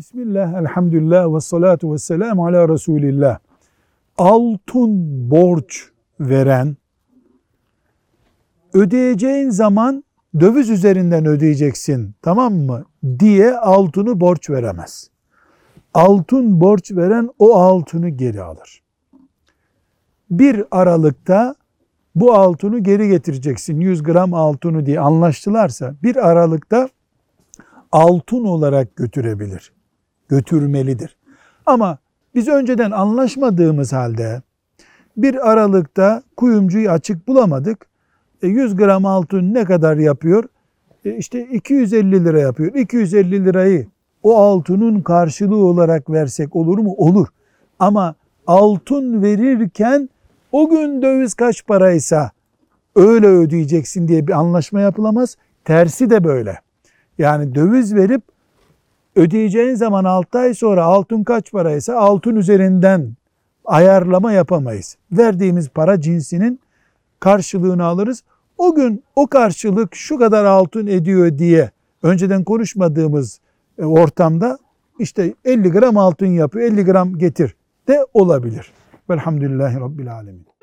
Bismillah, elhamdülillah ve salatu ve selamu ala Resulillah. Altın borç veren, ödeyeceğin zaman döviz üzerinden ödeyeceksin, tamam mı diye altını borç veremez. Altın borç veren o altını geri alır. 1 Aralık'ta bu altını geri getireceksin, 100 gram altını diye anlaştılarsa 1 Aralık'ta altın olarak götürebilir, götürmelidir. Ama biz önceden anlaşmadığımız halde 1 Aralık'ta kuyumcuyu açık bulamadık. 100 gram altın ne kadar yapıyor? İşte 250 lira yapıyor. 250 lirayı o altının karşılığı olarak versek olur mu? Olur. Ama altın verirken o gün döviz kaç paraysa öyle ödeyeceksin diye bir anlaşma yapılamaz. Tersi de böyle. Yani döviz verip ödeyeceğin zaman 6 ay sonra altın kaç paraysa altın üzerinden ayarlama yapamayız. Verdiğimiz para cinsinin karşılığını alırız. O gün o karşılık şu kadar altın ediyor diye önceden konuşmadığımız ortamda işte 50 gram altın yapıyor, 50 gram getir de olabilir. Velhamdülillahi Rabbil Alemin.